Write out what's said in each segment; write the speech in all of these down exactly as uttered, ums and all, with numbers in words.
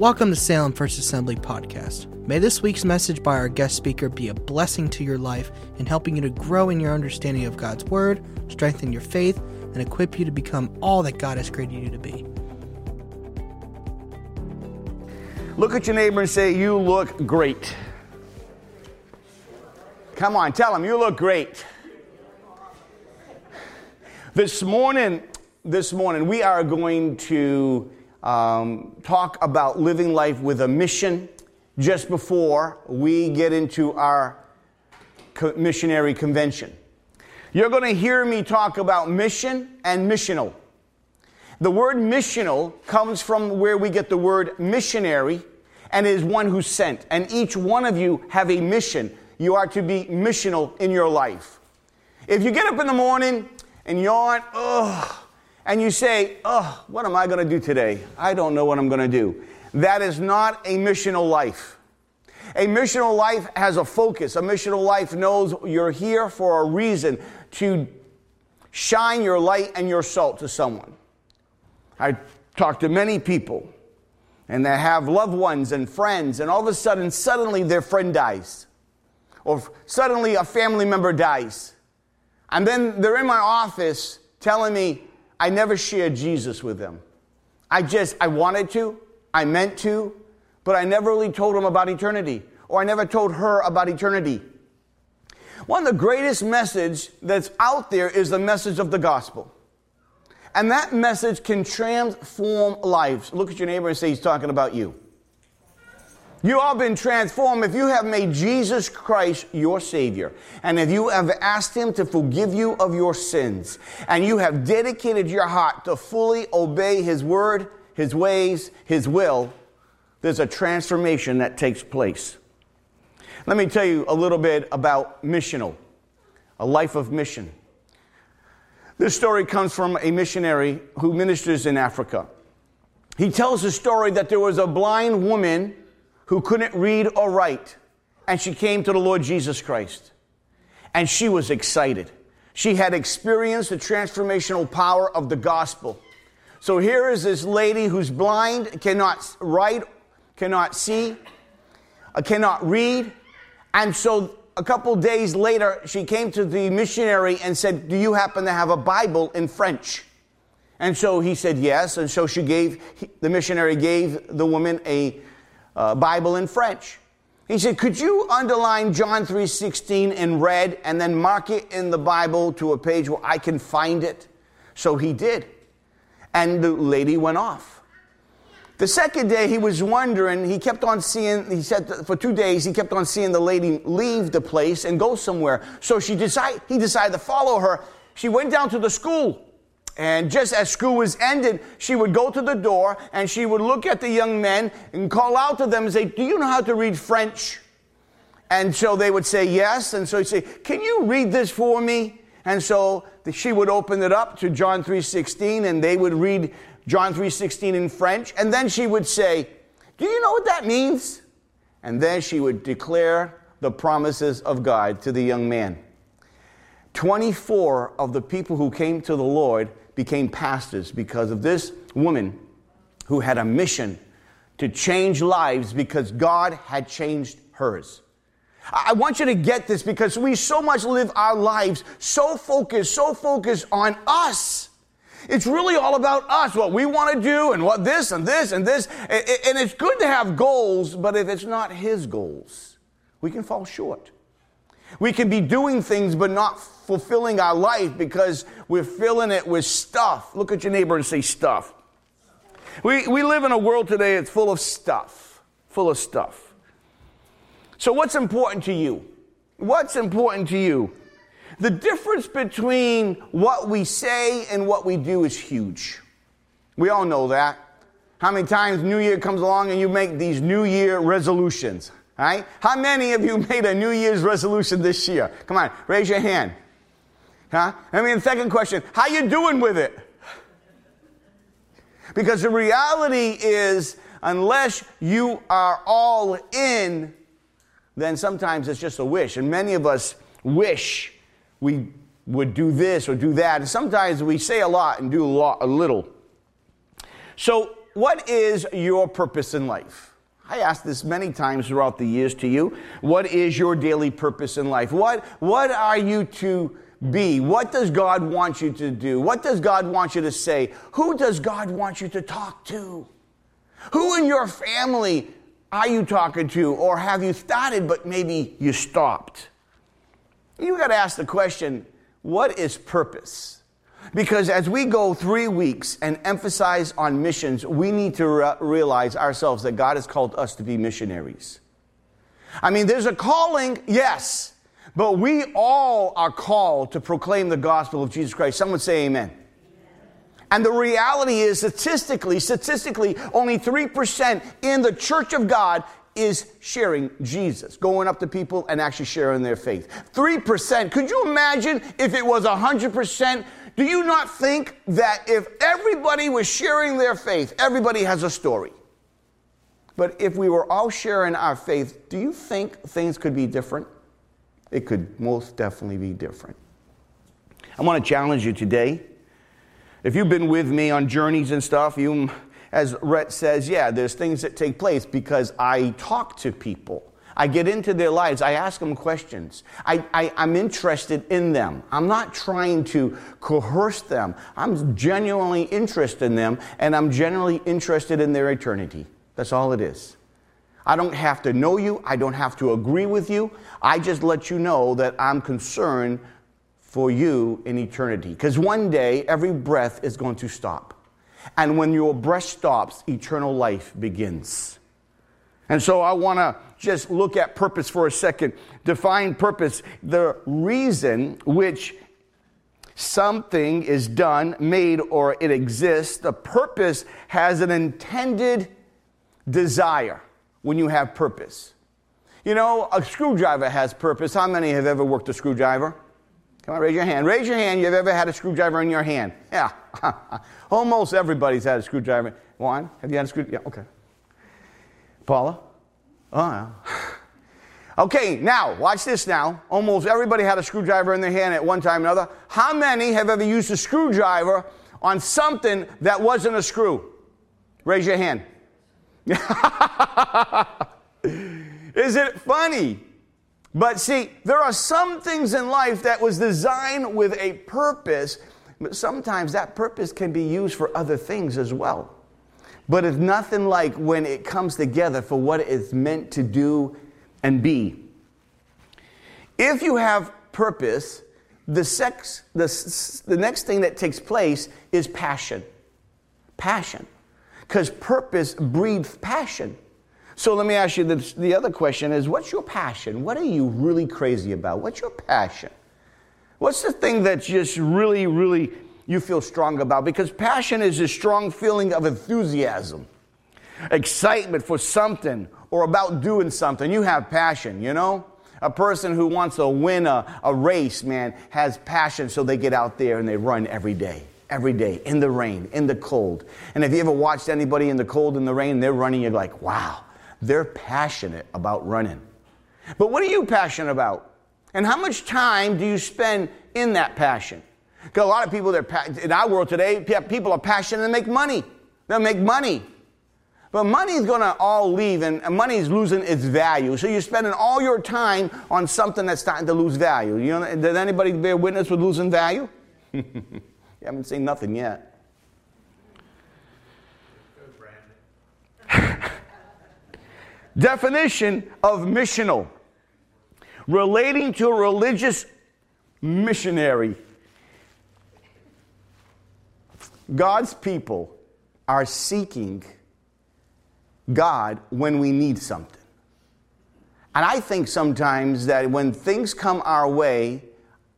Welcome to Salem First Assembly Podcast. May this week's message by our guest speaker be a blessing to your life in helping you to grow in your understanding of God's Word, strengthen your faith, and equip you to become all that God has created you to be. Look at your neighbor and say, "You look great." Come on, tell him, "You look great." This morning, this morning, we are going to Um, talk about living life with a mission just before we get into our co- missionary convention. You're going to hear me talk about mission and missional. The word missional comes from where we get the word missionary and is one who's sent. And each one of you have a mission. You are to be missional in your life. If you get up in the morning and yawn, ugh, and you say, "Oh, what am I going to do today? I don't know what I'm going to do." That is not a missional life. A missional life has a focus. A missional life knows you're here for a reason, to shine your light and your salt to someone. I talk to many people, and they have loved ones and friends, and all of a sudden, suddenly their friend dies, or suddenly a family member dies. And then they're in my office telling me, "I never shared Jesus with them. I just, I wanted to, I meant to, but I never really told him about eternity, or I never told her about eternity." One of the greatest messages that's out there is the message of the gospel. And that message can transform lives. Look at your neighbor and say, "He's talking about you." You all been transformed if you have made Jesus Christ your Savior, and if you have asked Him to forgive you of your sins, and you have dedicated your heart to fully obey His word, His ways, His will. There's a transformation that takes place. Let me tell you a little bit about missional, a life of mission. This story comes from a missionary who ministers in Africa. He tells the story that there was a blind woman who couldn't read or write, and she came to the Lord Jesus Christ. And she was excited. She had experienced the transformational power of the gospel. So here is this lady who's blind, cannot write, cannot see, cannot read. And so a couple days later, she came to the missionary and said, "Do you happen to have a Bible in French?" And so he said, "Yes." And so she gave, the missionary gave the woman a Uh, Bible in French. He said, "Could you underline John three sixteen in red and then mark it in the Bible to a page where I can find it?" So he did. And the lady went off. The second day he was wondering, he kept on seeing, he said for two days, he kept on seeing the lady leave the place and go somewhere. So she decided, he decided to follow her. She went down to the school. And just as school was ended, she would go to the door and she would look at the young men and call out to them and say, "Do you know how to read French?" And so they would say, "Yes." And so he'd say, "Can you read this for me?" And so she would open it up to John three sixteen and they would read John three sixteen in French. And then she would say, "Do you know what that means?" And then she would declare the promises of God to the young man. twenty-four of the people who came to the Lord became pastors because of this woman who had a mission to change lives because God had changed hers. I want you to get this because we so much live our lives so focused, so focused on us. It's really all about us, what we want to do and what this and this and this. And it's good to have goals, but if it's not His goals, we can fall short. We can be doing things but not fulfilling our life because we're filling it with stuff. Look at your neighbor and say, "Stuff." We we live in a world today that's full of stuff, full of stuff. So what's important to you? What's important to you? The difference between what we say and what we do is huge. We all know that. How many times New Year comes along and you make these New Year resolutions? Right? How many of you made a New Year's resolution this year? Come on, raise your hand. Huh? I mean, second question, how you doing with it? Because the reality is, unless you are all in, then sometimes it's just a wish. And many of us wish we would do this or do that. And sometimes we say a lot and do a lot, a little. So what is your purpose in life? I asked this many times throughout the years to you. What is your daily purpose in life? What, what are you to be? What does God want you to do? What does God want you to say? Who does God want you to talk to? Who in your family are you talking to? Or have you started, but maybe you stopped? You got to ask the question, what is purpose? Because as we go three weeks and emphasize on missions, we need to re- realize ourselves that God has called us to be missionaries. I mean, there's a calling, yes, but we all are called to proclaim the gospel of Jesus Christ. Someone say amen. And the reality is, statistically, statistically, only three percent in the church of God is sharing Jesus, going up to people and actually sharing their faith. three percent. Could you imagine if it was one hundred percent? Do you not think that if everybody was sharing their faith, everybody has a story? But if we were all sharing our faith, do you think things could be different? It could most definitely be different. I want to challenge you today. If you've been with me on journeys and stuff, you, as Rhett says, yeah, there's things that take place because I talk to people. I get into their lives. I ask them questions. I, I, I'm interested in them. I'm not trying to coerce them. I'm genuinely interested in them, and I'm genuinely interested in their eternity. That's all it is. I don't have to know you. I don't have to agree with you. I just let you know that I'm concerned for you in eternity. Because one day, every breath is going to stop. And when your breath stops, eternal life begins. And so I want to just look at purpose for a second. Define purpose. The reason which something is done, made, or it exists. The purpose has an intended desire when you have purpose. You know, a screwdriver has purpose. How many have ever worked a screwdriver? Come on, raise your hand. Raise your hand. You've ever had a screwdriver in your hand? Yeah. Almost everybody's had a screwdriver. Juan, have you had a screwdriver? Yeah, okay. Paula? Oh, okay, now, watch this now. Almost everybody had a screwdriver in their hand at one time or another. How many have ever used a screwdriver on something that wasn't a screw? Raise your hand. Is it funny? But see, there are some things in life that was designed with a purpose, but sometimes that purpose can be used for other things as well. But it's nothing like when it comes together for what it's meant to do and be. If you have purpose, the, sex, the, the next thing that takes place is passion. Passion. Because purpose breeds passion. So let me ask you this, the other question is, what's your passion? What are you really crazy about? What's your passion? What's the thing that's just really, really you feel strong about? Because passion is a strong feeling of enthusiasm, excitement for something or about doing something. You have passion, you know? A person who wants to win a, a race, man, has passion, so they get out there and they run every day, every day, in the rain, in the cold. And if you ever watched anybody in the cold, in the rain, they're running, you're like, wow, they're passionate about running. But what are you passionate about? And how much time do you spend in that passion? Because a lot of people that in our world today, people are passionate and make money. They'll make money. But money's going to all leave, and money's losing its value. So you're spending all your time on something that's starting to lose value. You know, did anybody bear witness with losing value? You haven't seen nothing yet. Definition of missional. Relating to a religious missionary. God's people are seeking God when we need something. And I think sometimes that when things come our way,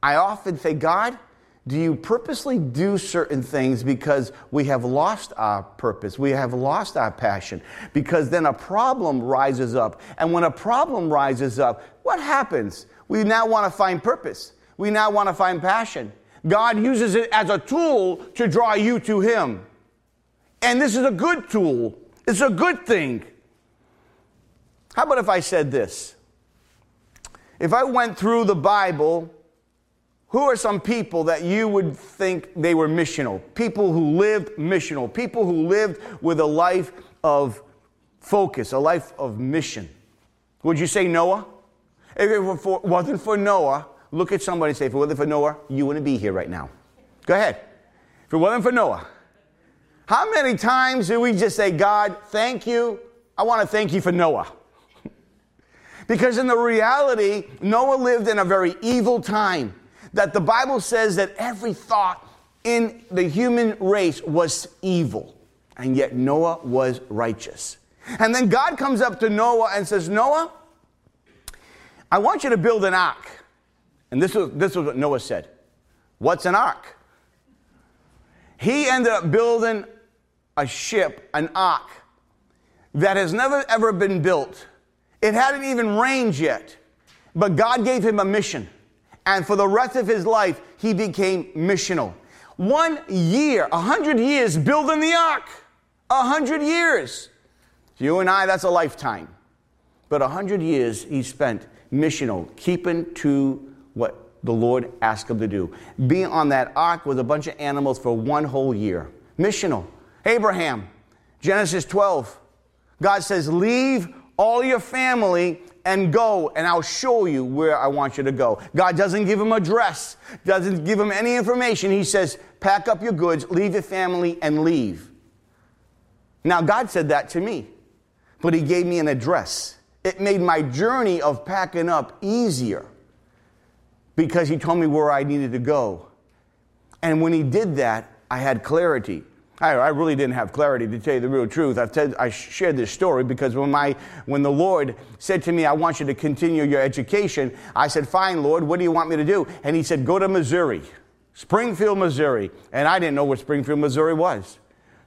I often say, God, do you purposely do certain things because we have lost our purpose? We have lost our passion, because then a problem rises up. And when a problem rises up, what happens? We now want to find purpose. We now want to find passion. God uses it as a tool to draw you to Him. And this is a good tool. It's a good thing. How about if I said this? If I went through the Bible, Who are some people that you would think they were missional? People who lived missional. People who lived with a life of focus, a life of mission. Would you say Noah? If it for, wasn't for Noah, look at somebody and say, if it wasn't for Noah, you wouldn't be here right now. Go ahead. If it wasn't for Noah. How many times do we just say, God, thank you. I want to thank you for Noah. Because in the reality, Noah lived in a very evil time. That the Bible says that every thought in the human race was evil. And yet Noah was righteous. And then God comes up to Noah and says, Noah, I want you to build an ark. And this was, this was what Noah said. What's an ark? He ended up building a ship, an ark, that has never ever been built. It hadn't even rained yet. But God gave him a mission. And for the rest of his life, he became missional. One year, a hundred years building the ark. A hundred years. You and I, that's a lifetime. But a hundred years he spent missional, keeping to what the Lord asked him to do. Being on that ark with a bunch of animals for one whole year. Missional. Abraham, Genesis twelve. God says, leave all your family and go, and I'll show you where I want you to go. God doesn't give him an address, doesn't give him any information. He says, pack up your goods, leave your family, and leave. Now, God said that to me, but he gave me an address. It made my journey of packing up easier because he told me where I needed to go. And when he did that, I had clarity. I, I really didn't have clarity, to tell you the real truth. I've t- I shared this story because when my when the Lord said to me, I want you to continue your education, I said, fine, Lord, what do you want me to do? And he said, go to Missouri, Springfield, Missouri. And I didn't know where Springfield, Missouri was.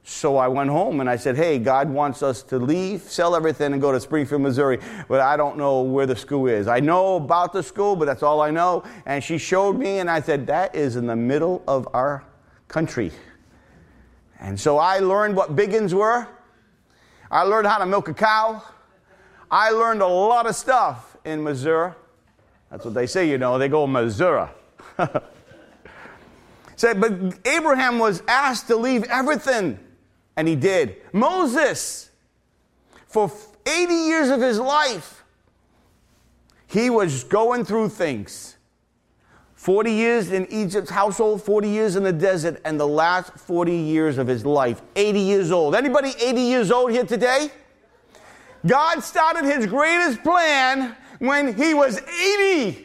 So I went home and I said, hey, God wants us to leave, sell everything, and go to Springfield, Missouri. But I don't know where the school is. I know about the school, but that's all I know. And she showed me, and I said, that is in the middle of our country. And so I learned what biggins were. I learned how to milk a cow. I learned a lot of stuff in Missouri. That's what they say, you know. They go Missouri. So, but Abraham was asked to leave everything, and he did. Moses, for eighty years of his life, he was going through things. forty years in Egypt's household, forty years in the desert, and the last forty years of his life, eighty years old. Anybody eighty years old here today? God started his greatest plan when he was eighty.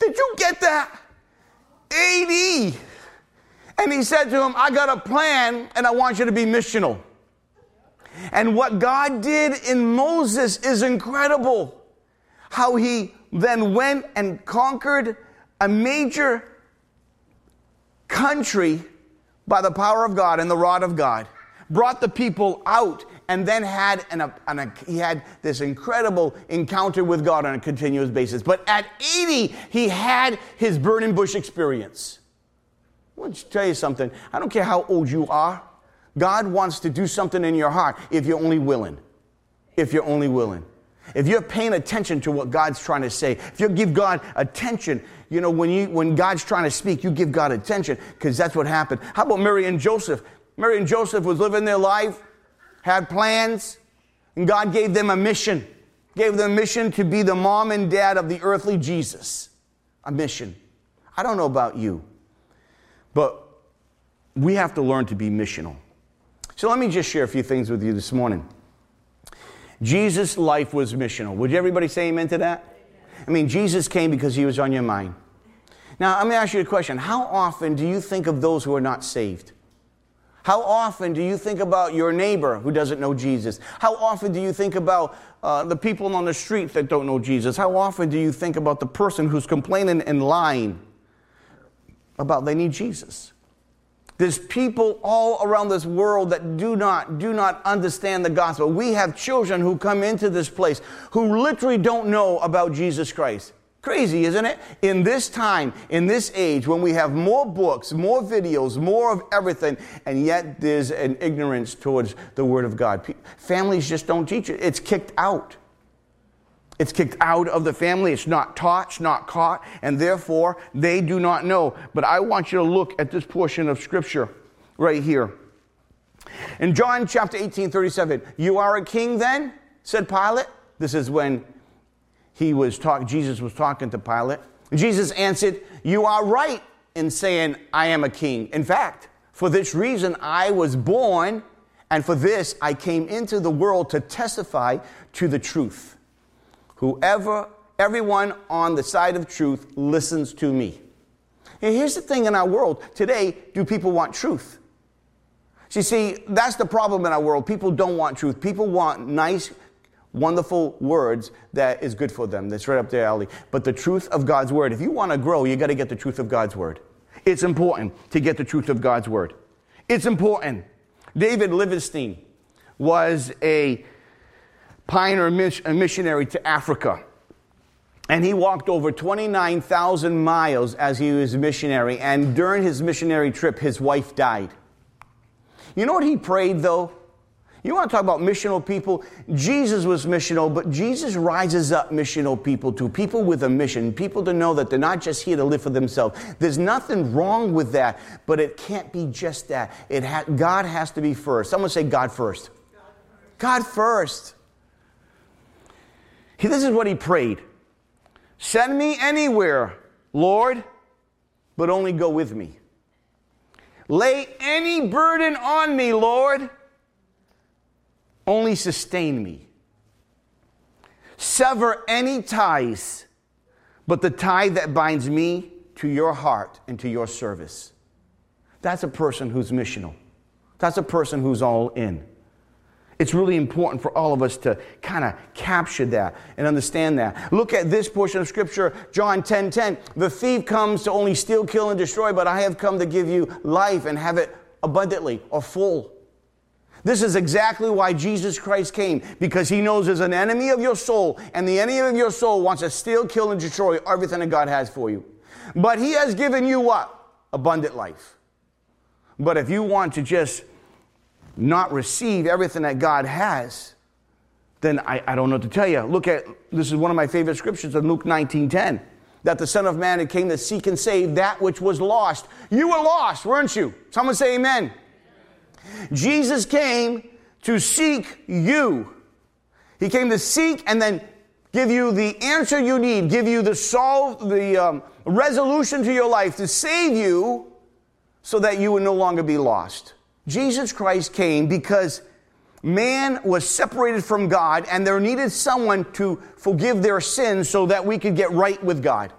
Did you get that? eighty. And he said to him, I got a plan, and I want you to be missional. And what God did in Moses is incredible. How he then went and conquered a major country by the power of God and the rod of God, brought the people out, and then had an, an, a, he had this incredible encounter with God on a continuous basis. But at eighty, he had his burning bush experience. I want to tell you something. I don't care how old you are. God wants to do something in your heart if you're only willing. If you're only willing. If you're paying attention to what God's trying to say, if you give God attention, you know, when you when God's trying to speak, you give God attention, because that's what happened. How about Mary and Joseph? Mary and Joseph was living their life, had plans, and God gave them a mission. Gave them a mission to be the mom and dad of the earthly Jesus. A mission. I don't know about you, but we have to learn to be missional. So let me just share a few things with you this morning. Jesus' life was missional. Would everybody say amen to that? I mean, Jesus came because he was on your mind. Now, I'm going to ask you a question. How often do you think of those who are not saved? How often do you think about your neighbor who doesn't know Jesus? How often do you think about uh, the people on the street that don't know Jesus? How often do you think about the person who's complaining and lying about they need Jesus? There's people all around this world that do not, do not understand the gospel. We have children who come into this place who literally don't know about Jesus Christ. Crazy, isn't it? In this time, in this age, when we have more books, more videos, more of everything, and yet there's an ignorance towards the Word of God. Families just don't teach it. It's kicked out. It's kicked out of the family. It's not taught, it's not caught, and therefore they do not know. But I want you to look at this portion of Scripture right here. In John chapter eighteen, thirty-seven, "You are a king then?" said Pilate. This is when he was talk, Jesus was talking to Pilate. Jesus answered, "You are right in saying I am a king. In fact, for this reason I was born, and for this I came into the world to testify to the truth. Whoever, everyone on the side of truth listens to me." And here's the thing in our world. Today, do people want truth? So you see, that's the problem in our world. People don't want truth. People want nice, wonderful words that is good for them. That's right up their alley. But the truth of God's word, if you want to grow, you got to get the truth of God's word. It's important to get the truth of God's word. It's important. David Livingstone was a pioneer missionary to Africa. And he walked over twenty-nine thousand miles as he was a missionary. And during his missionary trip, his wife died. You know what he prayed, though? You want to talk about missional people? Jesus was missional, but Jesus rises up missional people too. People with a mission. People to know that they're not just here to live for themselves. There's nothing wrong with that, but it can't be just that. It ha- God has to be first. Someone say God first. God first. God first. This is what he prayed. "Send me anywhere, Lord, but only go with me. Lay any burden on me, Lord, only sustain me. Sever any ties, but the tie that binds me to your heart and to your service." That's a person who's missional. That's a person who's all in. It's really important for all of us to kind of capture that and understand that. Look at this portion of Scripture, John ten ten. "The thief comes to only steal, kill, and destroy, but I have come to give you life and have it abundantly," or full. This is exactly why Jesus Christ came, because he knows there's an enemy of your soul, and the enemy of your soul wants to steal, kill, and destroy everything that God has for you. But he has given you what? Abundant life. But if you want to just not receive everything that God has, then I, I don't know what to tell you. Look at, this is one of my favorite scriptures in Luke nineteen ten, that the Son of Man came to seek and save that which was lost. You were lost, weren't you? Someone say amen. Amen. Jesus came to seek you. He came to seek and then give you the answer you need, give you the solve, the um, resolution to your life, to save you so that you would no longer be lost. Jesus Christ came because man was separated from God and there needed someone to forgive their sins so that we could get right with God.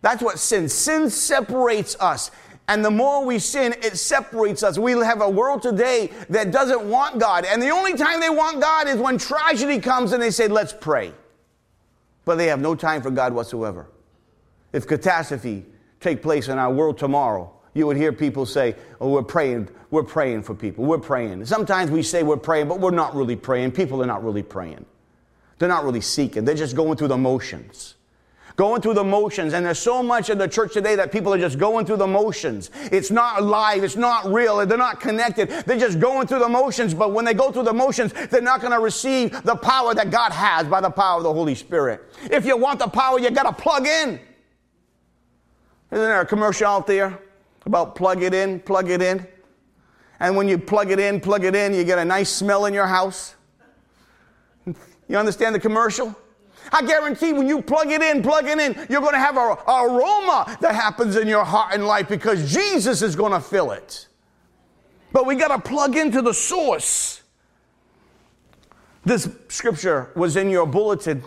That's what sin. Sin separates us. And the more we sin, it separates us. We have a world today that doesn't want God. And the only time they want God is when tragedy comes and they say, "Let's pray." But they have no time for God whatsoever. If catastrophe take place in our world tomorrow, you would hear people say, "Oh, we're praying, we're praying for people, we're praying." Sometimes we say we're praying, but we're not really praying. People are not really praying. They're not really seeking. They're just going through the motions. Going through the motions. And there's so much in the church today that people are just going through the motions. It's not alive. It's not real. They're not connected. They're just going through the motions. But when they go through the motions, they're not going to receive the power that God has by the power of the Holy Spirit. If you want the power, you got to plug in. Isn't there a commercial out there about plug it in, plug it in? And when you plug it in, plug it in, you get a nice smell in your house. You understand the commercial? I guarantee when you plug it in, plug it in, you're going to have an aroma that happens in your heart and life because Jesus is going to fill it. But we got to plug into the source. This scripture was in your bulletin,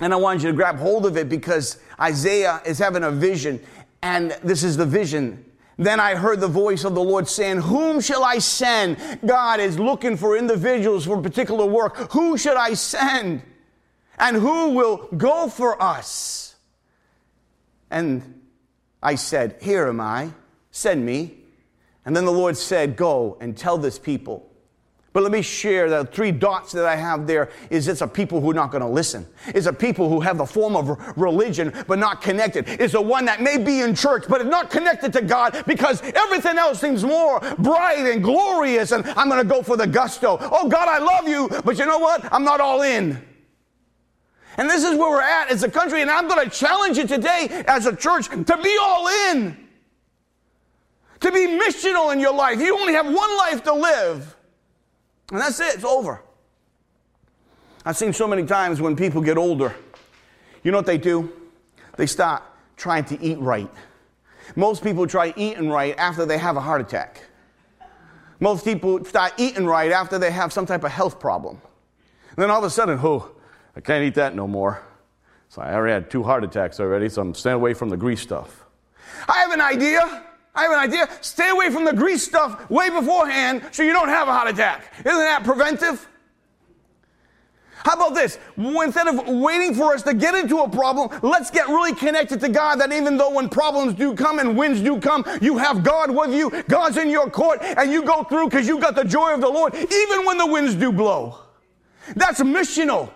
and I wanted you to grab hold of it because Isaiah is having a vision, and this is the vision. "Then I heard the voice of the Lord saying, 'Whom shall I send?'" God is looking for individuals for particular work. Who should I send? And who will go for us? And I said, "Here am I, send me." And then the Lord said, "Go and tell this people." But let me share the three dots that I have there is it's a people who are not going to listen. It's a people who have a form of religion but not connected. It's the one that may be in church but is not connected to God because everything else seems more bright and glorious and I'm going to go for the gusto. Oh, God, I love you, but you know what? I'm not all in. And this is where we're at as a country. And I'm going to challenge you today as a church to be all in, to be missional in your life. You only have one life to live. And that's it. It's over. I've seen so many times when people get older, you know what they do? They start trying to eat right. Most people try eating right after they have a heart attack. Most people start eating right after they have some type of health problem. And then all of a sudden, oh, I can't eat that no more. So I already had two heart attacks already, so I'm staying away from the grease stuff. I have an idea. I have an idea. Stay away from the grease stuff way beforehand so you don't have a heart attack. Isn't that preventive? How about this? Instead of waiting for us to get into a problem, let's get really connected to God, that even though when problems do come and winds do come, you have God with you, God's in your court, and you go through because you got the joy of the Lord, even when the winds do blow. That's missional,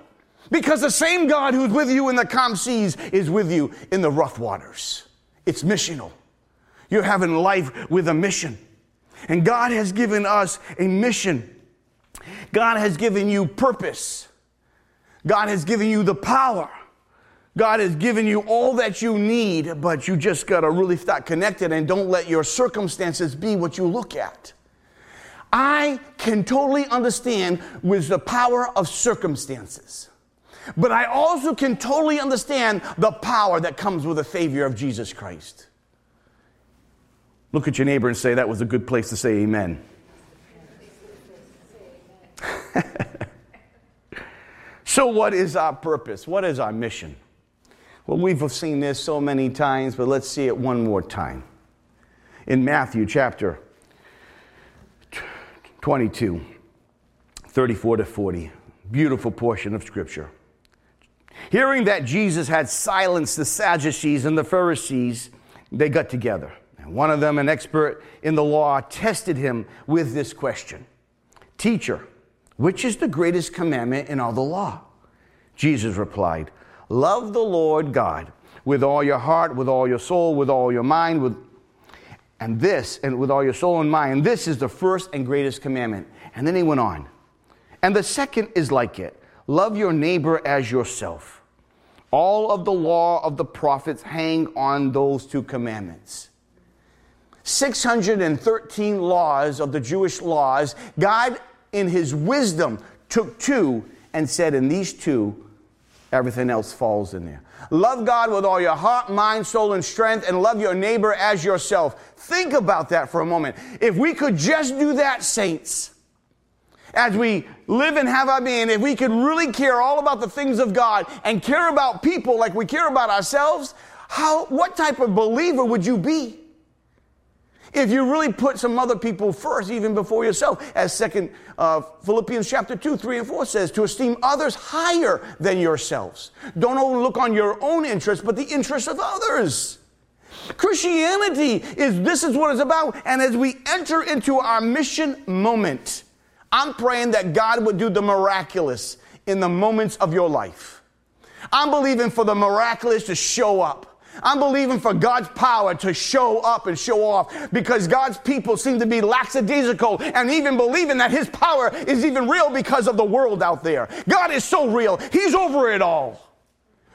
because the same God who's with you in the calm seas is with you in the rough waters. It's missional. You're having life with a mission. And God has given us a mission. God has given you purpose. God has given you the power. God has given you all that you need, but you just got to really start connected and don't let your circumstances be what you look at. I can totally understand with the power of circumstances, but I also can totally understand the power that comes with the Savior of Jesus Christ. Look at your neighbor and say, that was a good place to say amen. So what is our purpose? What is our mission? Well, we've seen this so many times, but let's see it one more time. In Matthew chapter twenty-two, thirty-four to forty, beautiful portion of Scripture. Hearing that Jesus had silenced the Sadducees and the Pharisees, they got together. And one of them, an expert in the law, tested him with this question. Teacher, which is the greatest commandment in all the law? Jesus replied, love the Lord God with all your heart, with all your soul, with all your mind, with and this, and with all your soul and mind. This is the first and greatest commandment. And then he went on. And the second is like it. Love your neighbor as yourself. All of the law of the prophets hang on those two commandments. six hundred thirteen laws of the Jewish laws, God in his wisdom took two and said, in these two, everything else falls in there. Love God with all your heart, mind, soul, and strength, and love your neighbor as yourself. Think about that for a moment. If we could just do that, saints, as we live and have our being, if we could really care all about the things of God and care about people like we care about ourselves, how, what type of believer would you be? If you really put some other people first, even before yourself, as Second uh, Philippians chapter two, three, and four says, to esteem others higher than yourselves. Don't only look on your own interests, but the interests of others. Christianity is this is what it's about. And as we enter into our mission moment, I'm praying that God would do the miraculous in the moments of your life. I'm believing for the miraculous to show up. I'm believing for God's power to show up and show off, because God's people seem to be lackadaisical and even believing that his power is even real because of the world out there. God is so real. He's over it all.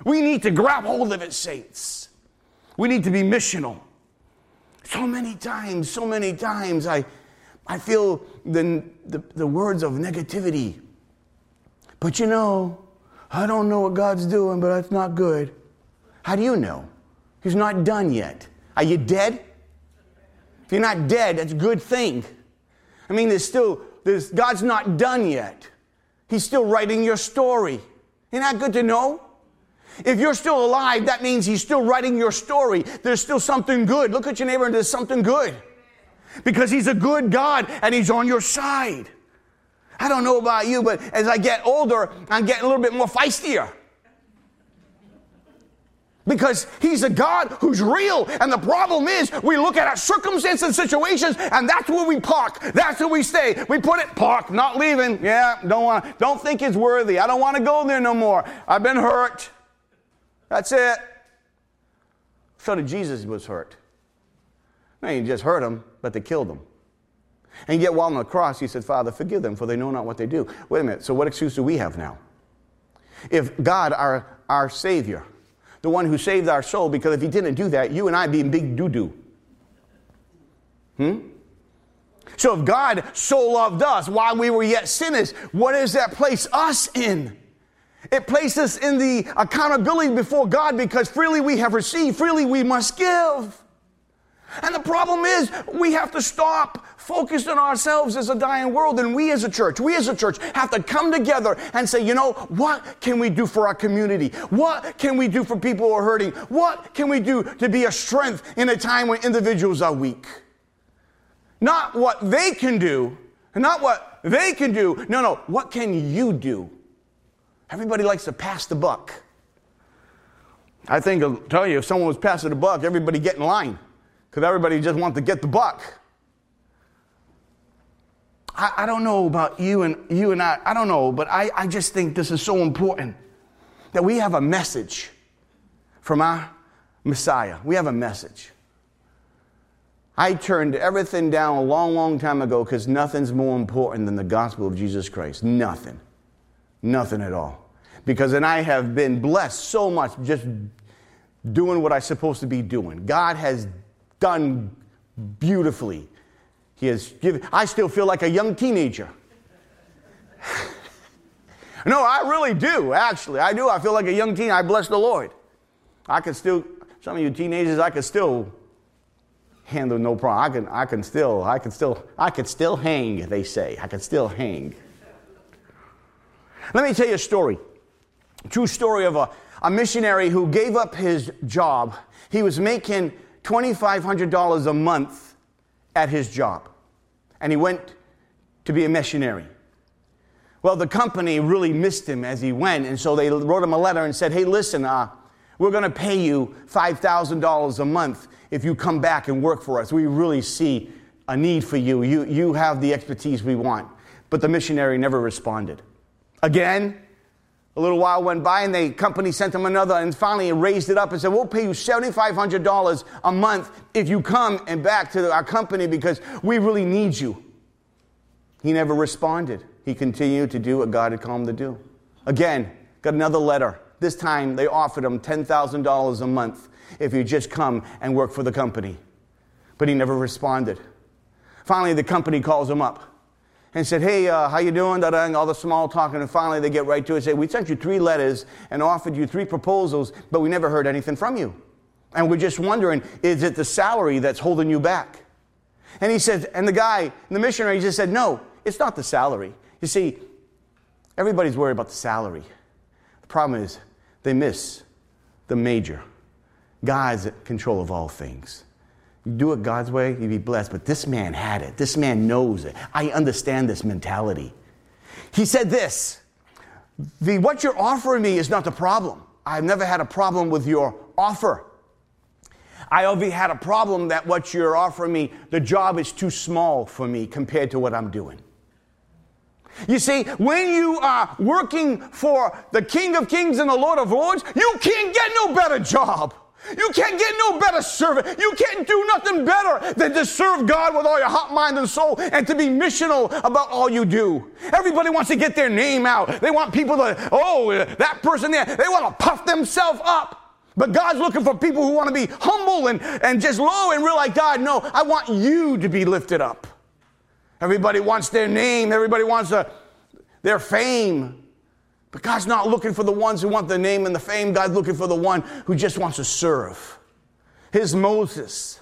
We need to grab hold of it, saints. We need to be missional. So many times, so many times, I, I feel the, the, the words of negativity. But you know, I don't know what God's doing, but that's not good. How do you know? He's not done yet. Are you dead? If you're not dead, that's a good thing. I mean, there's still, there's, God's not done yet. He's still writing your story. Isn't that good to know? If you're still alive, that means he's still writing your story. There's still something good. Look at your neighbor and there's something good. Because he's a good God and he's on your side. I don't know about you, but as I get older, I'm getting a little bit more feistier. Because he's a God who's real. And the problem is we look at our circumstances and situations, and that's where we park. That's where we stay. We put it, park, not leaving. Yeah, don't want. Don't think it's worthy. I don't want to go there no more. I've been hurt. That's it. So did Jesus was hurt. No, you just hurt him, but they killed him. And yet while on the cross, he said, Father, forgive them, for they know not what they do. Wait a minute. So what excuse do we have now? if God, our, our Savior, the one who saved our soul, because if he didn't do that, you and I would be in big doo-doo. Hmm? So if God so loved us while we were yet sinners, what does that place us in? It places us in the accountability before God, because freely we have received, freely we must give. And the problem is we have to stop focused on ourselves as a dying world, and we as a church, we as a church have to come together and say, you know, what can we do for our community? What can we do for people who are hurting? What can we do to be a strength in a time when individuals are weak? Not what they can do, not what they can do. No, no, what can you do? Everybody likes to pass the buck. I think I'll tell you, if someone was passing the buck, everybody get in line. Because everybody just wants to get the buck. I, I don't know about you and you and I. I don't know, but I, I just think this is so important that we have a message from our Messiah. We have a message. I turned everything down a long, long time ago because nothing's more important than the gospel of Jesus Christ. Nothing. Nothing at all. Because and I have been blessed so much just doing what I'm supposed to be doing. God has done beautifully. He has given, I still feel like a young teenager. No, I really do, actually. I do. I feel like a young teen. I bless the Lord. I can still, some of you teenagers, I can still handle no problem. I can I can still, I can still, I can still hang, they say. I can still hang. Let me tell you a story. A true story of a, a missionary who gave up his job. He was making twenty-five hundred dollars a month at his job. And he went to be a missionary. Well, the company really missed him as he went. And so they wrote him a letter and said, hey, listen, uh, we're going to pay you five thousand dollars a month if you come back and work for us. We really see a need for you. You, you have the expertise we want. But the missionary never responded. Again, a little while went by, and the company sent him another, and finally raised it up and said, we'll pay you seven thousand five hundred dollars a month if you come and back to our company because we really need you. He never responded. He continued to do what God had called him to do. Again, got another letter. This time they offered him ten thousand dollars a month if he'd just come and work for the company. But he never responded. Finally, the company calls him up and said, hey, uh, how you doing? Da-da, and all the small talking. And finally, they get right to it and say, we sent you three letters and offered you three proposals, but we never heard anything from you. And we're just wondering, is it the salary that's holding you back? And he said, and the guy, the missionary, just said, no, it's not the salary. You see, everybody's worried about the salary. The problem is they miss the major. God's in control of all things. You do it God's way, you'd be blessed. But this man had it. This man knows it. I understand this mentality. He said this, the, what you're offering me is not the problem. I've never had a problem with your offer. I only had a problem that what you're offering me, the job is too small for me compared to what I'm doing. You see, when you are working for the King of Kings and the Lord of Lords, you can't get no better job. You can't get no better servant. You can't do nothing better than to serve God with all your heart, mind, and soul and to be missional about all you do. Everybody wants to get their name out. They want people to, oh, that person there. They want to puff themselves up. But God's looking for people who want to be humble and, and just low and real like God. No, I want you to be lifted up. Everybody wants their name. Everybody wants a, their fame. But God's not looking for the ones who want the name and the fame. God's looking for the one who just wants to serve. His Moses,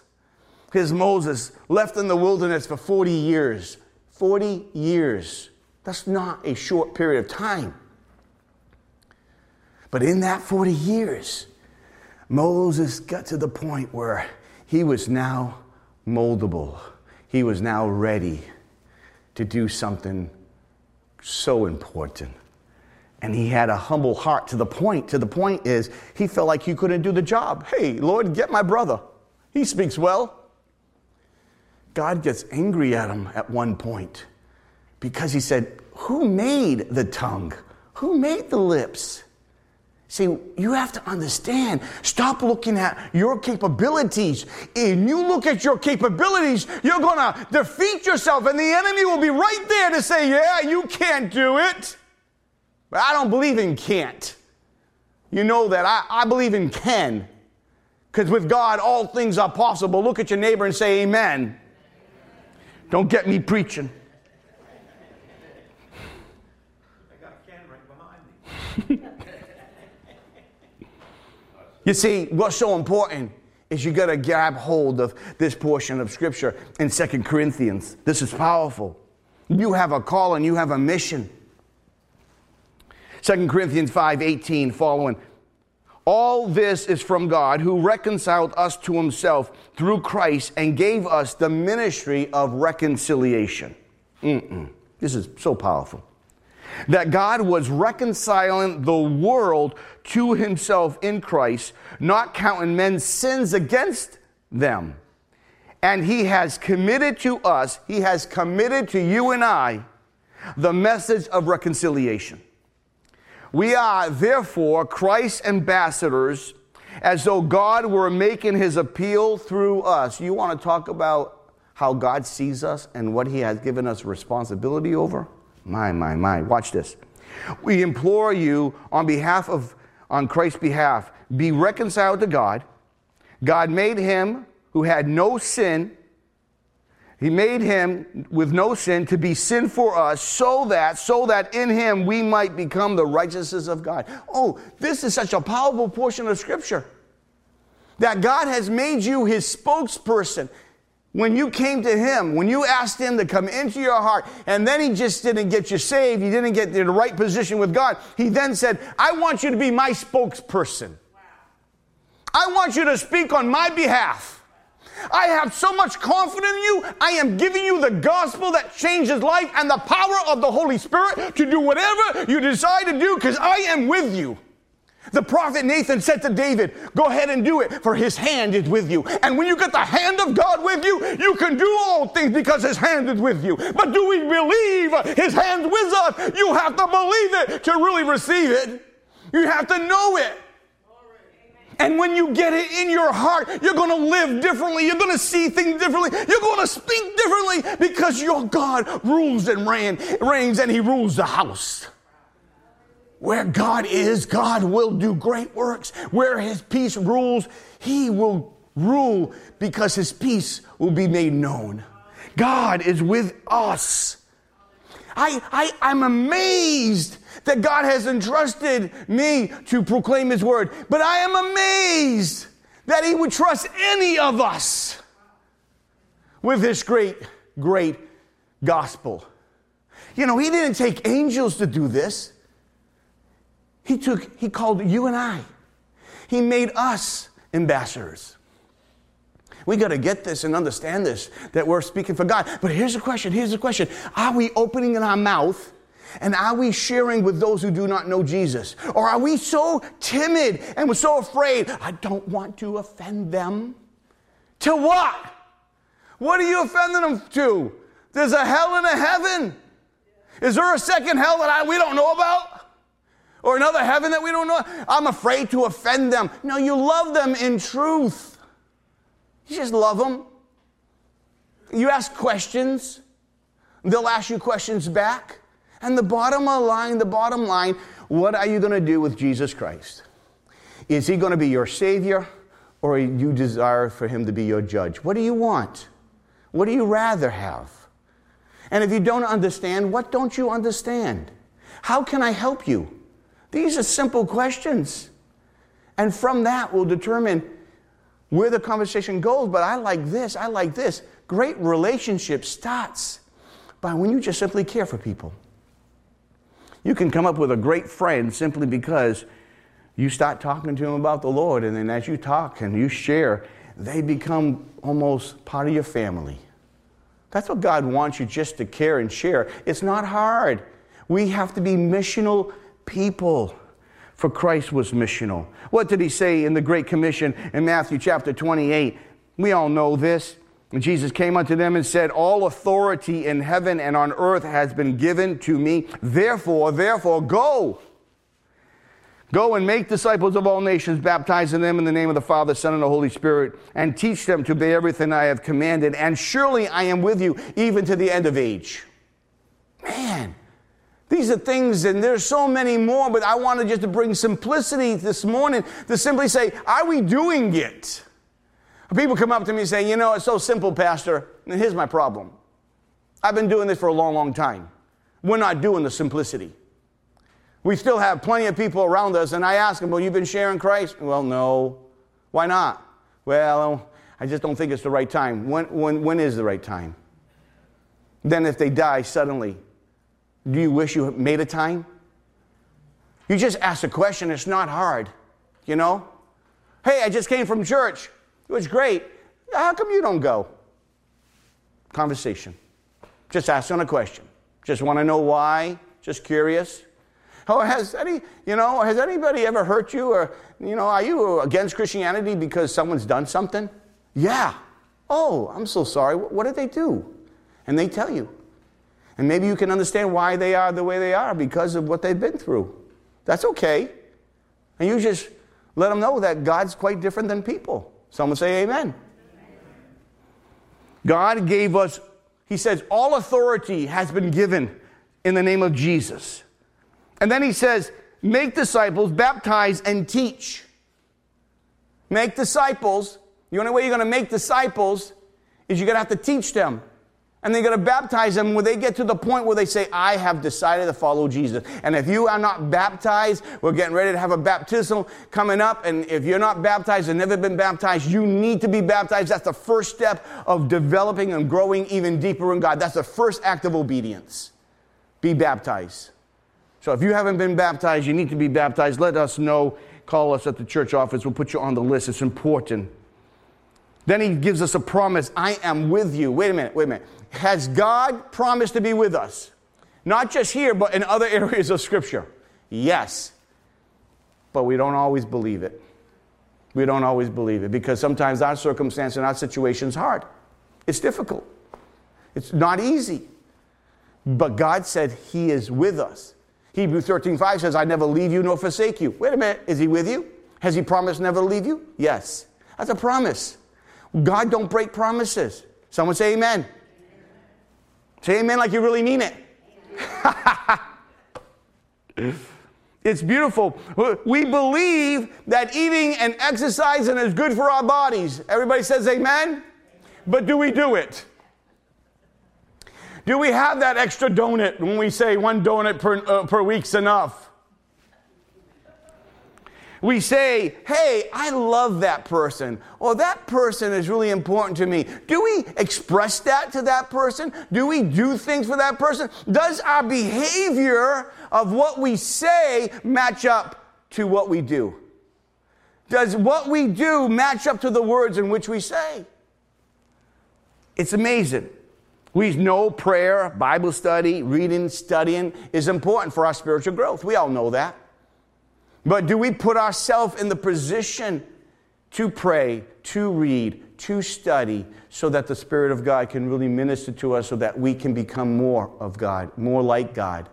his Moses left in the wilderness for forty years. forty years. That's not a short period of time. But in that forty years, Moses got to the point where he was now moldable. He was now ready to do something so important. And he had a humble heart to the point, to the point is he felt like he couldn't do the job. Hey, Lord, get my brother. He speaks well. God gets angry at him at one point because he said, who made the tongue? Who made the lips? See, you have to understand. Stop looking at your capabilities. If you look at your capabilities, you're going to defeat yourself, and the enemy will be right there to say, yeah, you can't do it. But I don't believe in can't. You know that. I, I believe in can. Because with God, all things are possible. Look at your neighbor and say amen. Don't get me preaching. I got a can right behind me. You see, what's so important is you got to grab hold of this portion of Scripture in Second Corinthians. This is powerful. You have a call and you have a mission. Second Corinthians five eighteen following. All this is from God, who reconciled us to himself through Christ and gave us the ministry of reconciliation. Mm-mm. This is so powerful. That God was reconciling the world to himself in Christ, not counting men's sins against them. And he has committed to us, he has committed to you and I, the message of reconciliation. We are, therefore, Christ's ambassadors, as though God were making his appeal through us. You want to talk about how God sees us and what he has given us responsibility over? My, my, my. Watch this. We implore you on behalf of, on Christ's behalf, be reconciled to God. God made him who had no sin. He made him with no sin to be sin for us so that, so that in him we might become the righteousness of God. Oh, this is such a powerful portion of Scripture. That God has made you his spokesperson. When you came to him, when you asked him to come into your heart, and then he just didn't get you saved, you didn't get in the right position with God, he then said, I want you to be my spokesperson. Wow. I want you to speak on my behalf. I have so much confidence in you. I am giving you the gospel that changes life and the power of the Holy Spirit to do whatever you decide to do, because I am with you. The prophet Nathan said to David, go ahead and do it, for his hand is with you. And when you get the hand of God with you, you can do all things because his hand is with you. But do we believe his hand with us? You have to believe it to really receive it. You have to know it. And when you get it in your heart, you're going to live differently. You're going to see things differently. You're going to speak differently because your God rules and reigns, and he rules the house. Where God is, God will do great works. Where his peace rules, he will rule because his peace will be made known. God is with us. I, I, I'm amazed that God has entrusted me to proclaim his word. But I am amazed that he would trust any of us with this great, great gospel. You know, he didn't take angels to do this. He took, he called you and I. He made us ambassadors. We got to get this and understand this, that we're speaking for God. But here's the question, here's the question. Are we opening in our mouth and are we sharing with those who do not know Jesus? Or are we so timid and we're so afraid, I don't want to offend them? To what? What are you offending them to? There's a hell and a heaven. Is there a second hell that I, we don't know about? Or another heaven that we don't know? I'm afraid to offend them. No, you love them in truth. You just love them. You ask questions. They'll ask you questions back. And the bottom line, the bottom line, what are you going to do with Jesus Christ? Is he going to be your Savior, or you desire for him to be your judge? What do you want? What do you rather have? And if you don't understand, what don't you understand? How can I help you? These are simple questions. And from that, we'll determine where the conversation goes. But I like this, I like this. Great relationship starts by when you just simply care for people. You can come up with a great friend simply because you start talking to them about the Lord, and then as you talk and you share, they become almost part of your family. That's what God wants you, just to care and share. It's not hard. We have to be missional people. For Christ was missional. What did he say in the Great Commission in Matthew chapter twenty-eight? We all know this. Jesus came unto them and said, all authority in heaven and on earth has been given to me. Therefore, therefore, go. Go and make disciples of all nations, baptizing them in the name of the Father, Son, and the Holy Spirit, and teach them to obey everything I have commanded. And surely I am with you even to the end of age. Man, These are things, and there's so many more, but I wanted just to bring simplicity this morning to simply say, are we doing it? People come up to me and say, you know, it's so simple, Pastor, and here's my problem. I've been doing this for a long, long time. We're not doing the simplicity. We still have plenty of people around us, and I ask them, well, you've been sharing Christ? Well, no. Why not? Well, I just don't think it's the right time. When, when, when is the right time? Then if they die suddenly, do you wish you had made a time? You just ask a question. It's not hard, you know? Hey, I just came from church. It was great. How come you don't go? Conversation. Just asking a question. Just want to know why. Just curious. Oh, has any, you know, has anybody ever hurt you? Or, you know, are you against Christianity because someone's done something? Yeah. Oh, I'm so sorry. What did they do? And they tell you. And maybe you can understand why they are the way they are because of what they've been through. That's okay. And you just let them know that God's quite different than people. Someone say amen. God gave us, he says, all authority has been given in the name of Jesus. And then he says, make disciples, baptize, and teach. Make disciples. The only way you're going to make disciples is you're going to have to teach them. And they're going to baptize them when they get to the point where they say, I have decided to follow Jesus. And if you are not baptized, we're getting ready to have a baptismal coming up. And if you're not baptized and never been baptized, you need to be baptized. That's the first step of developing and growing even deeper in God. That's the first act of obedience. Be baptized. So if you haven't been baptized, you need to be baptized. Let us know. Call us at the church office. We'll put you on the list. It's important. Then he gives us a promise. I am with you. Wait a minute, wait a minute. Has God promised to be with us? Not just here, but in other areas of Scripture. Yes. But we don't always believe it. We don't always believe it because sometimes our circumstance and our situation is hard. It's difficult. It's not easy. But God said he is with us. Hebrews thirteen five says, I never leave you nor forsake you. Wait a minute. Is he with you? Has he promised never to leave you? Yes. That's a promise. God don't break promises. Someone say amen. Amen. Say amen like you really mean it. It's beautiful. We believe that eating and exercising is good for our bodies. Everybody says amen. Amen. But do we do it? Do we have that extra donut when we say one donut per, uh, per week's enough? We say, hey, I love that person. Or that person is really important to me. Do we express that to that person? Do we do things for that person? Does our behavior of what we say match up to what we do? Does what we do match up to the words in which we say? It's amazing. We know prayer, Bible study, reading, studying is important for our spiritual growth. We all know that. But do we put ourselves in the position to pray, to read, to study, so that the Spirit of God can really minister to us so that we can become more of God, more like God?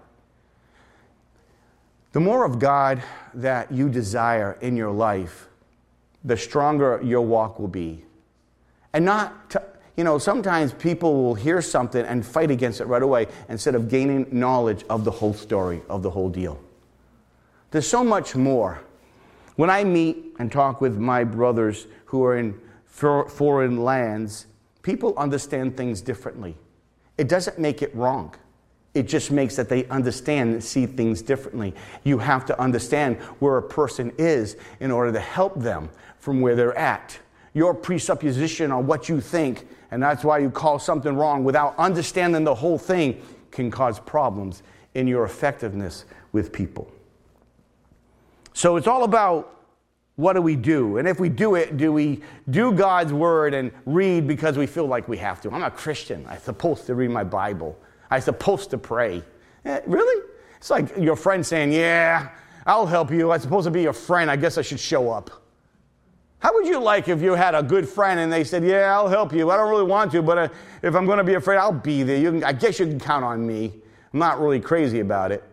The more of God that you desire in your life, the stronger your walk will be. And not, to, you know, sometimes people will hear something and fight against it right away instead of gaining knowledge of the whole story, of the whole deal. There's so much more. When I meet and talk with my brothers who are in foreign lands, people understand things differently. It doesn't make it wrong. It just makes that they understand and see things differently. You have to understand where a person is in order to help them from where they're at. Your presupposition on what you think, and that's why you call something wrong without understanding the whole thing, can cause problems in your effectiveness with people. So it's all about what do we do? And if we do it, do we do God's word and read because we feel like we have to? I'm a Christian. I'm supposed to read my Bible. I'm supposed to pray. Eh, really? It's like your friend saying, yeah, I'll help you. I'm supposed to be your friend. I guess I should show up. How would you like if you had a good friend and they said, yeah, I'll help you. I don't really want to, but if I'm going to be a friend, I'll be there. You can, I guess you can count on me. I'm not really crazy about it.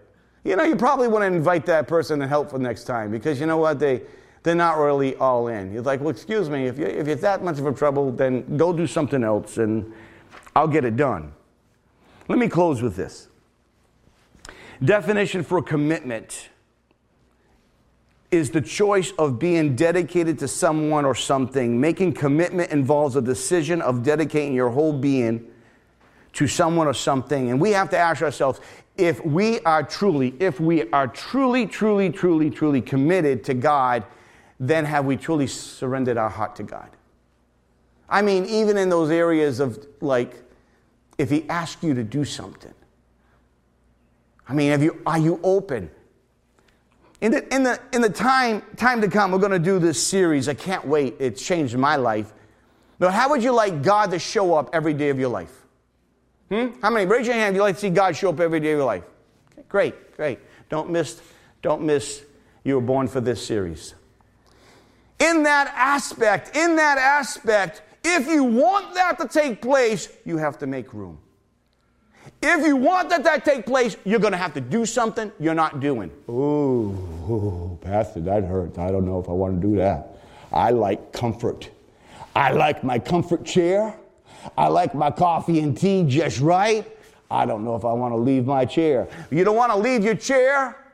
You know, you probably want to invite that person to help for next time because you know what? They, they're not really all in. You're like, well, excuse me, if you're, if you're that much of a trouble, then go do something else and I'll get it done. Let me close with this. Definition for commitment is the choice of being dedicated to someone or something. Making commitment involves a decision of dedicating your whole being to someone or something. And we have to ask ourselves, if we are truly, if we are truly, truly, truly, truly committed to God, then have we truly surrendered our heart to God? I mean, even in those areas of, like, if he asks you to do something, I mean, have you, are you open? In the, in the, in the time, time to come, we're going to do this series. I can't wait. It's changed my life. Now, how would you like God to show up every day of your life? Hmm? How many? Raise your hand if you'd like to see God show up every day of your life. Okay, great, great. Don't miss, don't miss you were born for this series. In that aspect, in that aspect, if you want that to take place, you have to make room. If you want that to take place, you're going to have to do something you're not doing. Ooh, Pastor, that hurts. I don't know if I want to do that. I like comfort. I like my comfort chair. I like my coffee and tea just right. I don't know if I want to leave my chair. You don't want to leave your chair,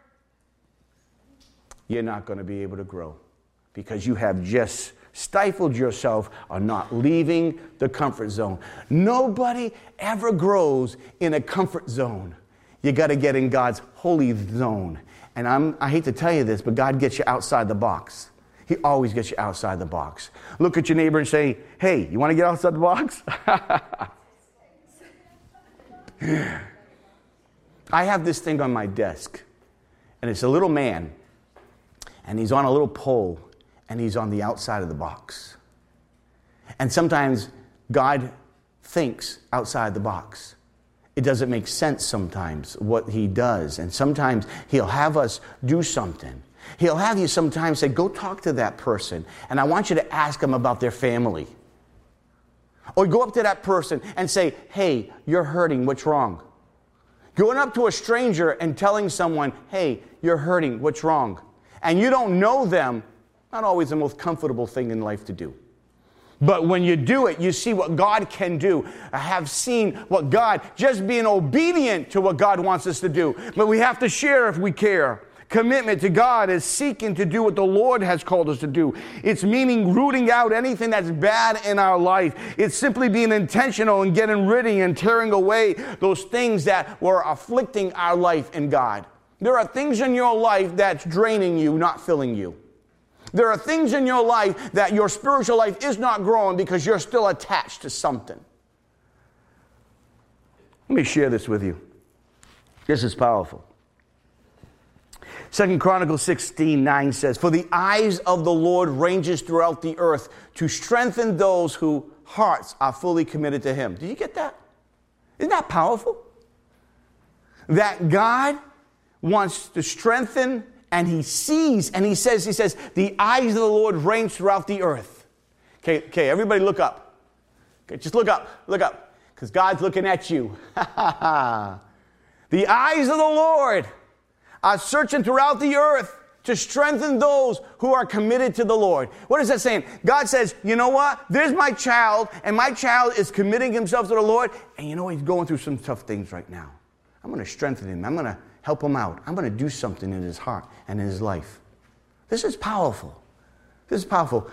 you're not going to be able to grow because you have just stifled yourself on not leaving the comfort zone. Nobody ever grows in a comfort zone. You got to get in God's holy zone. And I'm, I hate to tell you this, but God gets you outside the box. He always gets you outside the box. Look at your neighbor and say, hey, you want to get outside the box? I have this thing on my desk, and it's a little man, and he's on a little pole, and he's on the outside of the box. And sometimes God thinks outside the box. It doesn't make sense sometimes what he does, and sometimes he'll have us do something. He'll have you sometimes say, go talk to that person, and I want you to ask them about their family. Or go up to that person and say, hey, you're hurting, what's wrong? Going up to a stranger and telling someone, hey, you're hurting, what's wrong? And you don't know them, not always the most comfortable thing in life to do. But when you do it, you see what God can do. I have seen what God, just being obedient to what God wants us to do. But we have to share if we care. Commitment to God is seeking to do what the Lord has called us to do. It's meaning rooting out anything that's bad in our life. It's simply being intentional and getting rid of and tearing away those things that were afflicting our life in God. There are things in your life that's draining you, not filling you. There are things in your life that your spiritual life is not growing because you're still attached to something. Let me share this with you. This is powerful. Second Chronicles sixteen nine says, for the eyes of the Lord ranges throughout the earth to strengthen those whose hearts are fully committed to him. Do you get that? Isn't that powerful? That God wants to strengthen, and he sees, and he says, he says, the eyes of the Lord range throughout the earth. Okay, okay, everybody look up. Okay, just look up, look up, because God's looking at you. The eyes of the Lord are searching throughout the earth to strengthen those who are committed to the Lord. What is that saying? God says, you know what? There's my child, and my child is committing himself to the Lord, and you know what? He's going through some tough things right now. I'm going to strengthen him. I'm going to help him out. I'm going to do something in his heart and in his life. This is powerful. This is powerful.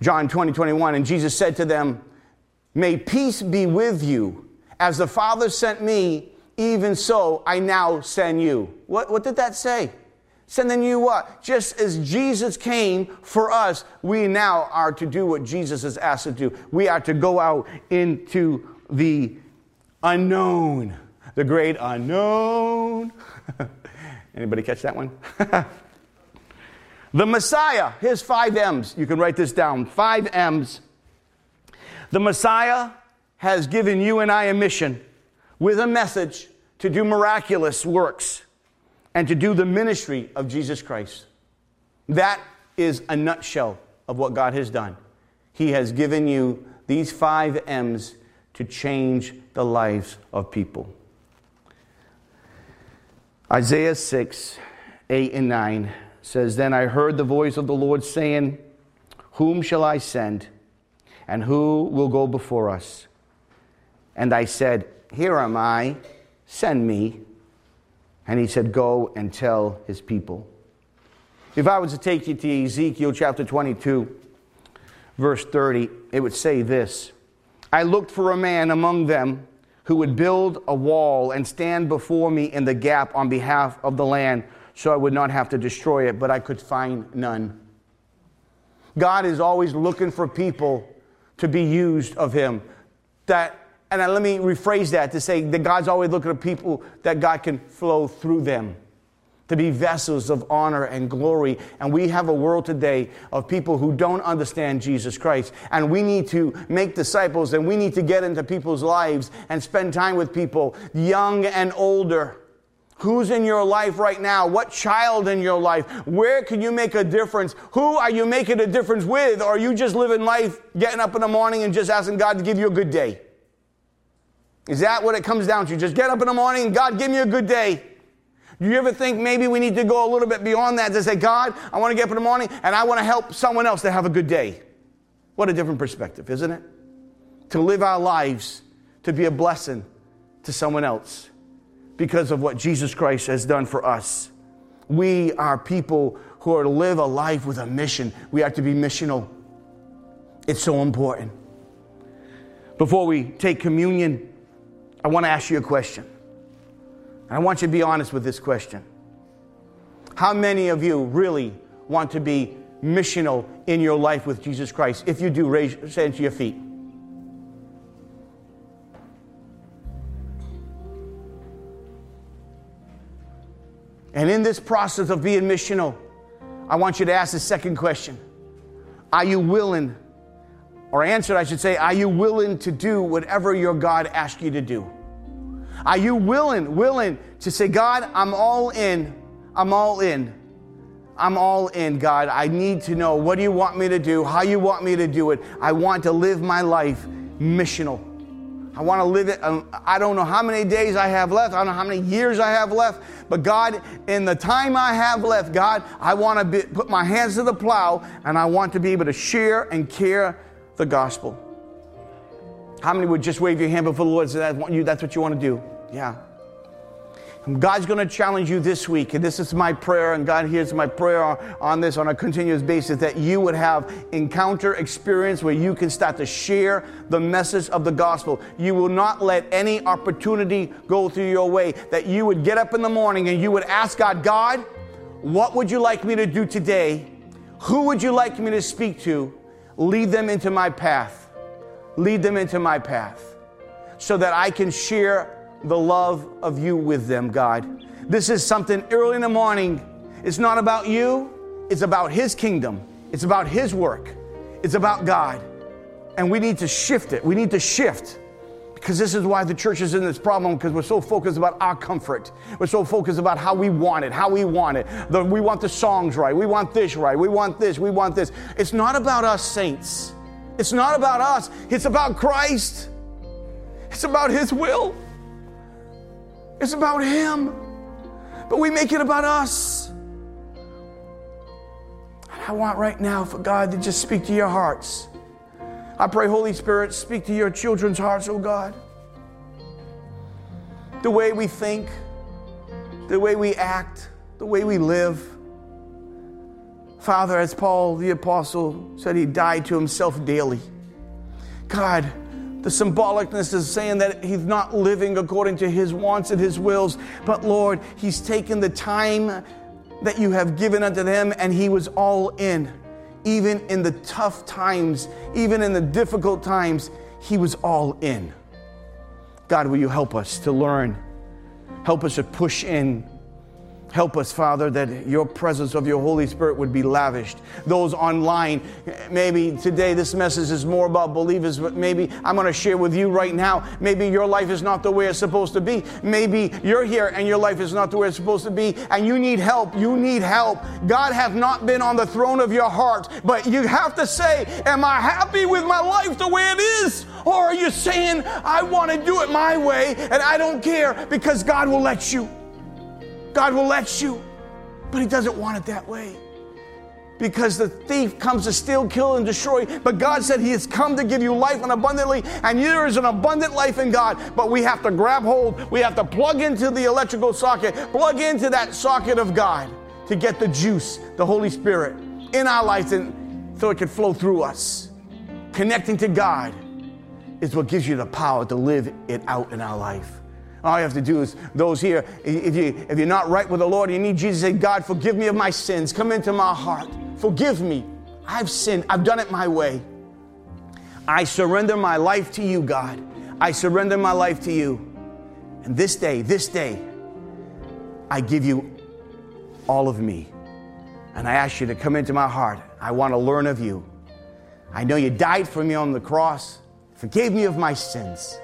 John twenty twenty-one, and Jesus said to them, may peace be with you. As the Father sent me, even so, I now send you. What, what did that say? Sending you what? Just as Jesus came for us, we now are to do what Jesus has asked us to do. We are to go out into the unknown, the great unknown. Anybody catch that one? The Messiah. Here's five M's. You can write this down. Five M's. The Messiah has given you and I a mission, with a message to do miraculous works and to do the ministry of Jesus Christ. That is a nutshell of what God has done. He has given you these five M's to change the lives of people. Isaiah six, eight and nine says, then I heard the voice of the Lord saying, whom shall I send, and who will go before us? And I said, here am I, send me. And he said, go and tell his people. If I was to take you to Ezekiel chapter twenty-two, verse thirty, it would say this: I looked for a man among them who would build a wall and stand before me in the gap on behalf of the land, so I would not have to destroy it, but I could find none. God is always looking for people to be used of him. That, and let me rephrase that to say that God's always looking for people that God can flow through them, to be vessels of honor and glory. And we have a world today of people who don't understand Jesus Christ. And we need to make disciples, and we need to get into people's lives and spend time with people, young and older. Who's in your life right now? What child in your life? Where can you make a difference? Who are you making a difference with? Or are you just living life, getting up in the morning and just asking God to give you a good day? Is that what it comes down to? Just get up in the morning and, God, give me a good day. Do you ever think maybe we need to go a little bit beyond that to say, God, I want to get up in the morning and I want to help someone else to have a good day? What a different perspective, isn't it? To live our lives, to be a blessing to someone else because of what Jesus Christ has done for us. We are people who are to live a life with a mission. We are to be missional. It's so important. Before we take communion, I want to ask you a question. I want you to be honest with this question. How many of you really want to be missional in your life with Jesus Christ? If you do, raise your hand to your feet. And in this process of being missional, I want you to ask the second question. Are you willing, or answered, I should say, are you willing to do whatever your God asks you to do? Are you willing, willing to say, God, I'm all in, I'm all in, I'm all in, God. I need to know what do you want me to do, how you want me to do it. I want to live my life missional. I want to live it. I don't know how many days I have left. I don't know how many years I have left. But God, in the time I have left, God, I want to be, put my hands to the plow, and I want to be able to share and care the gospel. How many would just wave your hand before the Lord and say, that's what you want to do? Yeah. And God's going to challenge you this week, and this is my prayer, and God hears my prayer on this on a continuous basis, that you would have encounter experience where you can start to share the message of the gospel. You will not let any opportunity go through your way, that you would get up in the morning and you would ask God, God, what would you like me to do today? Who would you like me to speak to? Lead them into my path. Lead them into my path so that I can share the love of you with them, God. This is something early in the morning. It's not about you. It's about his kingdom. It's about his work. It's about God. And we need to shift it. We need to shift, because this is why the church is in this problem, because we're so focused about our comfort. We're so focused about how we want it, how we want it. The, we want the songs right. We want this right. We want this. We want this. It's not about us, saints. It's not about us. It's about Christ. It's about his will. It's about him. But we make it about us. And I want right now for God to just speak to your hearts. I pray, Holy Spirit, speak to your children's hearts, oh God. The way we think, the way we act, the way we live. Father, as Paul the Apostle said, he died to himself daily. God, the symbolicness is saying that he's not living according to his wants and his wills, but Lord, he's taken the time that you have given unto him, and he was all in. Even in the tough times, even in the difficult times, he was all in. God, will you help us to learn? Help us to push in. Help us, Father, that your presence of your Holy Spirit would be lavished. Those online, maybe today this message is more about believers, but maybe I'm going to share with you right now, maybe your life is not the way it's supposed to be. Maybe you're here and your life is not the way it's supposed to be, and you need help. You need help. God have not been on the throne of your heart, but you have to say, am I happy with my life the way it is? Or are you saying, I want to do it my way, and I don't care, because God will let you. God will let you, but he doesn't want it that way. because the thief comes to steal, kill, and destroy. But God said he has come to give you life and abundantly, and there is an abundant life in God. But we have to grab hold. We have to plug into the electrical socket, plug into that socket of God to get the juice, the Holy Spirit, in our lives and so it can flow through us. Connecting to God is what gives you the power to live it out in our life. All you have to do is, those here, if, you, if you're not right with the Lord, you need Jesus to say, God, forgive me of my sins. Come into my heart. Forgive me. I've sinned. I've done it my way. I surrender my life to you, God. I surrender my life to you. And this day, this day, I give you all of me. And I ask you to come into my heart. I want to learn of you. I know you died for me on the cross. Forgave me of my sins.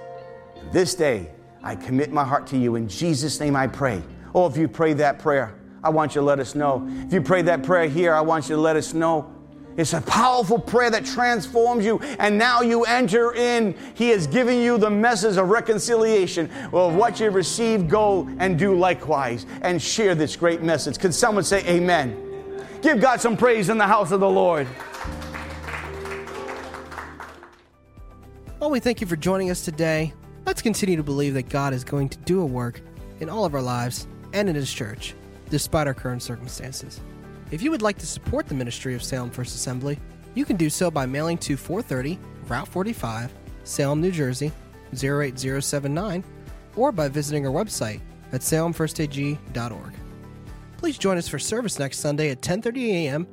And this day, I commit my heart to you. In Jesus' name I pray. Oh, if you pray that prayer, I want you to let us know. If you pray that prayer here, I want you to let us know. It's a powerful prayer that transforms you, and now you enter in. He is giving you the message of reconciliation. Well, what you receive, go and do likewise, and share this great message. Can someone say amen? Amen. Give God some praise in the house of the Lord. Well, we thank you for joining us today. Let's continue to believe that God is going to do a work in all of our lives and in His church, despite our current circumstances. If you would like to support the ministry of Salem First Assembly, you can do so by mailing to four thirty Route forty-five, Salem, New Jersey, zero eight zero seven nine, or by visiting our website at salem first a g dot org. Please join us for service next Sunday at ten thirty a.m.,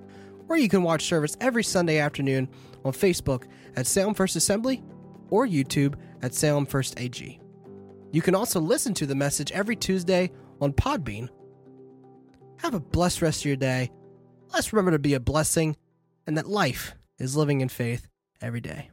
or you can watch service every Sunday afternoon on Facebook at Salem First Assembly or YouTube at Salem First A G. You can also listen to the message every Tuesday on Podbean. Have a blessed rest of your day. Let's remember to be a blessing and that life is living in faith every day.